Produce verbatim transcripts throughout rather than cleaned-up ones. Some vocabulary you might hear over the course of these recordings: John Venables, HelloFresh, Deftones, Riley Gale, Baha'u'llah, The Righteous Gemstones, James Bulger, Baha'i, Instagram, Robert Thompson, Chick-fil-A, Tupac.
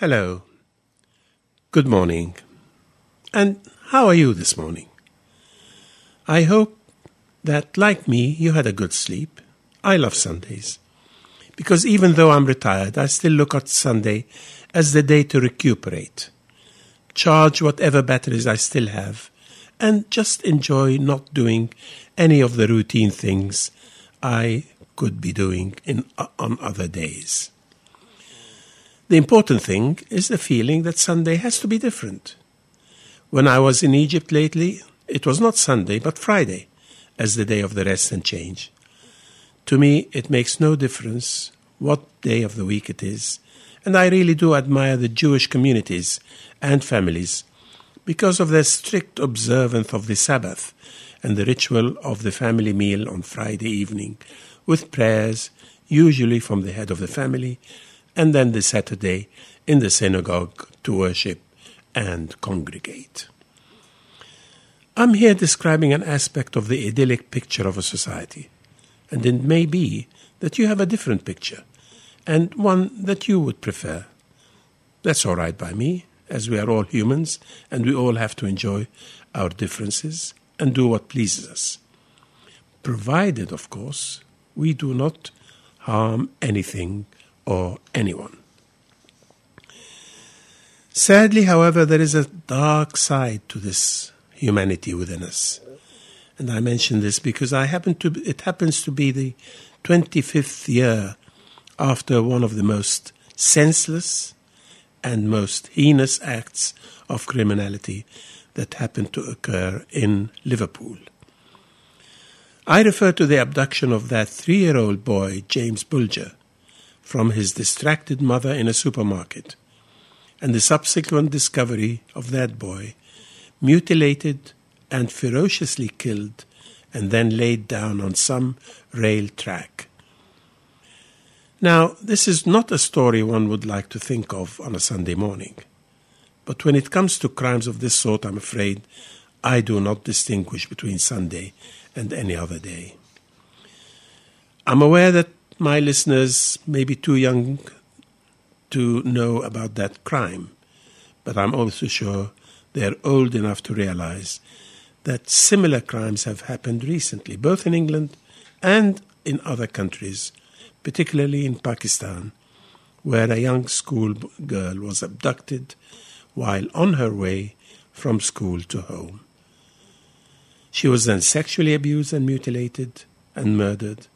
Hello, good morning, and how are you this morning? I hope that, like me, you had a good sleep. I love Sundays, because even though I'm retired, I still look at Sunday as the day to recuperate, charge whatever batteries I still have, and just enjoy not doing any of the routine things I could be doing in, on other days. The important thing is the feeling that Sunday has to be different. When I was in Egypt lately, it was not Sunday but Friday as the day of the rest and change. To me, it makes no difference what day of the week it is, and I really do admire the Jewish communities and families because of their strict observance of the Sabbath and the ritual of the family meal on Friday evening with prayers, usually from the head of the family, and then the Saturday in the synagogue to worship and congregate. I'm here describing an aspect of the idyllic picture of a society, and it may be that you have a different picture, and one that you would prefer. That's all right by me, as we are all humans, and we all have to enjoy our differences and do what pleases us. Provided, of course, we do not harm anything or anyone. Sadly, however, there is a dark side to this humanity within us. And I mention this because I happen to, it happens to be the twenty-fifth year after one of the most senseless and most heinous acts of criminality that happened to occur in Liverpool. I refer to the abduction of that three-year-old boy, James Bulger, from his distracted mother in a supermarket, and the subsequent discovery of that boy, mutilated and ferociously killed, and then laid down on some rail track. Now, this is not a story one would like to think of on a Sunday morning, but when it comes to crimes of this sort, I'm afraid I do not distinguish between Sunday and any other day. I'm aware that my listeners may be too young to know about that crime, but I'm also sure they're old enough to realize that similar crimes have happened recently, both in England and in other countries, particularly in Pakistan, where a young schoolgirl was abducted while on her way from school to home. She was then sexually abused and mutilated and murdered.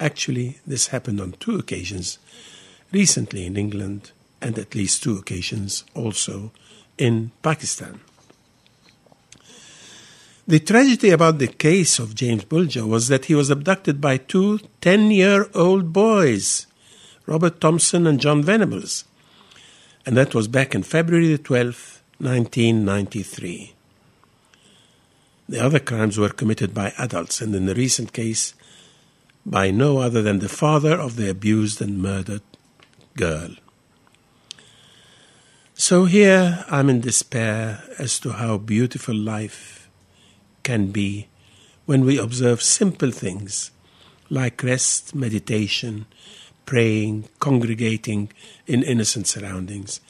Actually, this happened on two occasions, recently in England, and at least two occasions also in Pakistan. The tragedy about the case of James Bulger was that he was abducted by two ten-year-old boys, Robert Thompson and John Venables, and that was back in February the twelfth, nineteen ninety-three. The other crimes were committed by adults, and in the recent case, by no other than the father of the abused and murdered girl. So here I'm in despair as to how beautiful life can be when we observe simple things like rest, meditation, praying, congregating in innocent surroundings,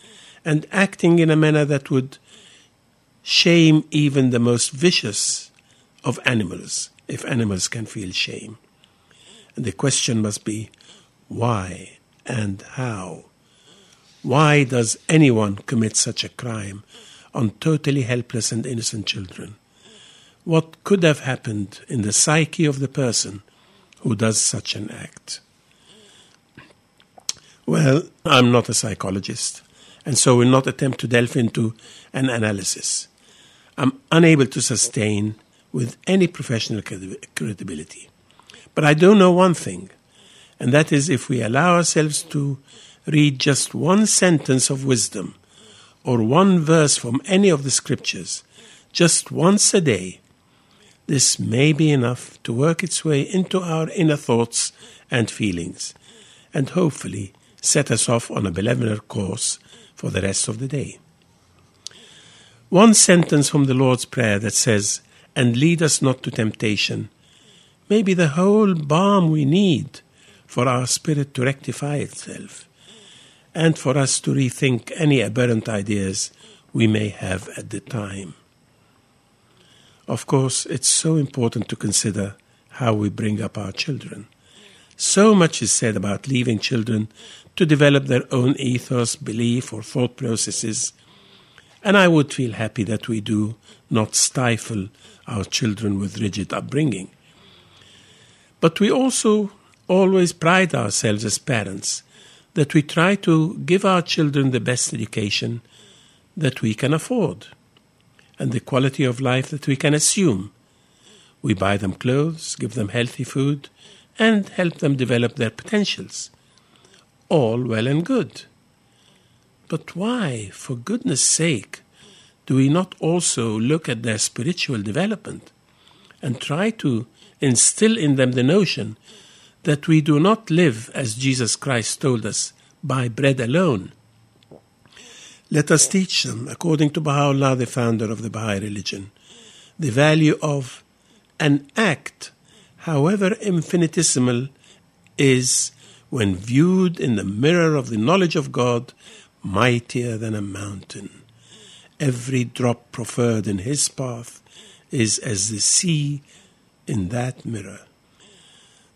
and acting in a manner that would shame even the most vicious of animals, if animals can feel shame. The question must be, why and how? Why does anyone commit such a crime on totally helpless and innocent children? What could have happened in the psyche of the person who does such an act? Well, I'm not a psychologist, and so will not attempt to delve into an analysis. I'm unable to sustain with any professional credibility. But I do know one thing, and that is if we allow ourselves to read just one sentence of wisdom or one verse from any of the scriptures just once a day, this may be enough to work its way into our inner thoughts and feelings and hopefully set us off on a benevolent course for the rest of the day. One sentence from the Lord's Prayer that says, "And lead us not to temptation," maybe the whole balm we need for our spirit to rectify itself and for us to rethink any aberrant ideas we may have at the time. Of course, it's so important to consider how we bring up our children. So much is said about leaving children to develop their own ethos, belief, or thought processes, and I would feel happy that we do not stifle our children with rigid upbringing. But we also always pride ourselves as parents that we try to give our children the best education that we can afford and the quality of life that we can assume. We buy them clothes, give them healthy food, and help them develop their potentials. All well and good. But why, for goodness sake, do we not also look at their spiritual development and try to instill in them the notion that we do not live, as Jesus Christ told us, by bread alone? Let us teach them, according to Baha'u'llah, the founder of the Baha'i religion, the value of an act, however infinitesimal, is, when viewed in the mirror of the knowledge of God, mightier than a mountain. Every drop proffered in his path is as the sea in that mirror.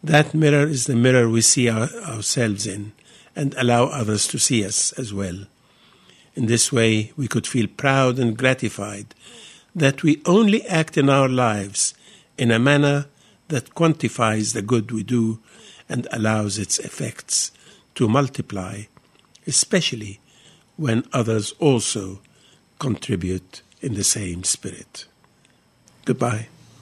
That mirror is the mirror we see our, ourselves in and allow others to see us as well. In this way, we could feel proud and gratified that we only act in our lives in a manner that quantifies the good we do and allows its effects to multiply, especially when others also contribute in the same spirit. Goodbye.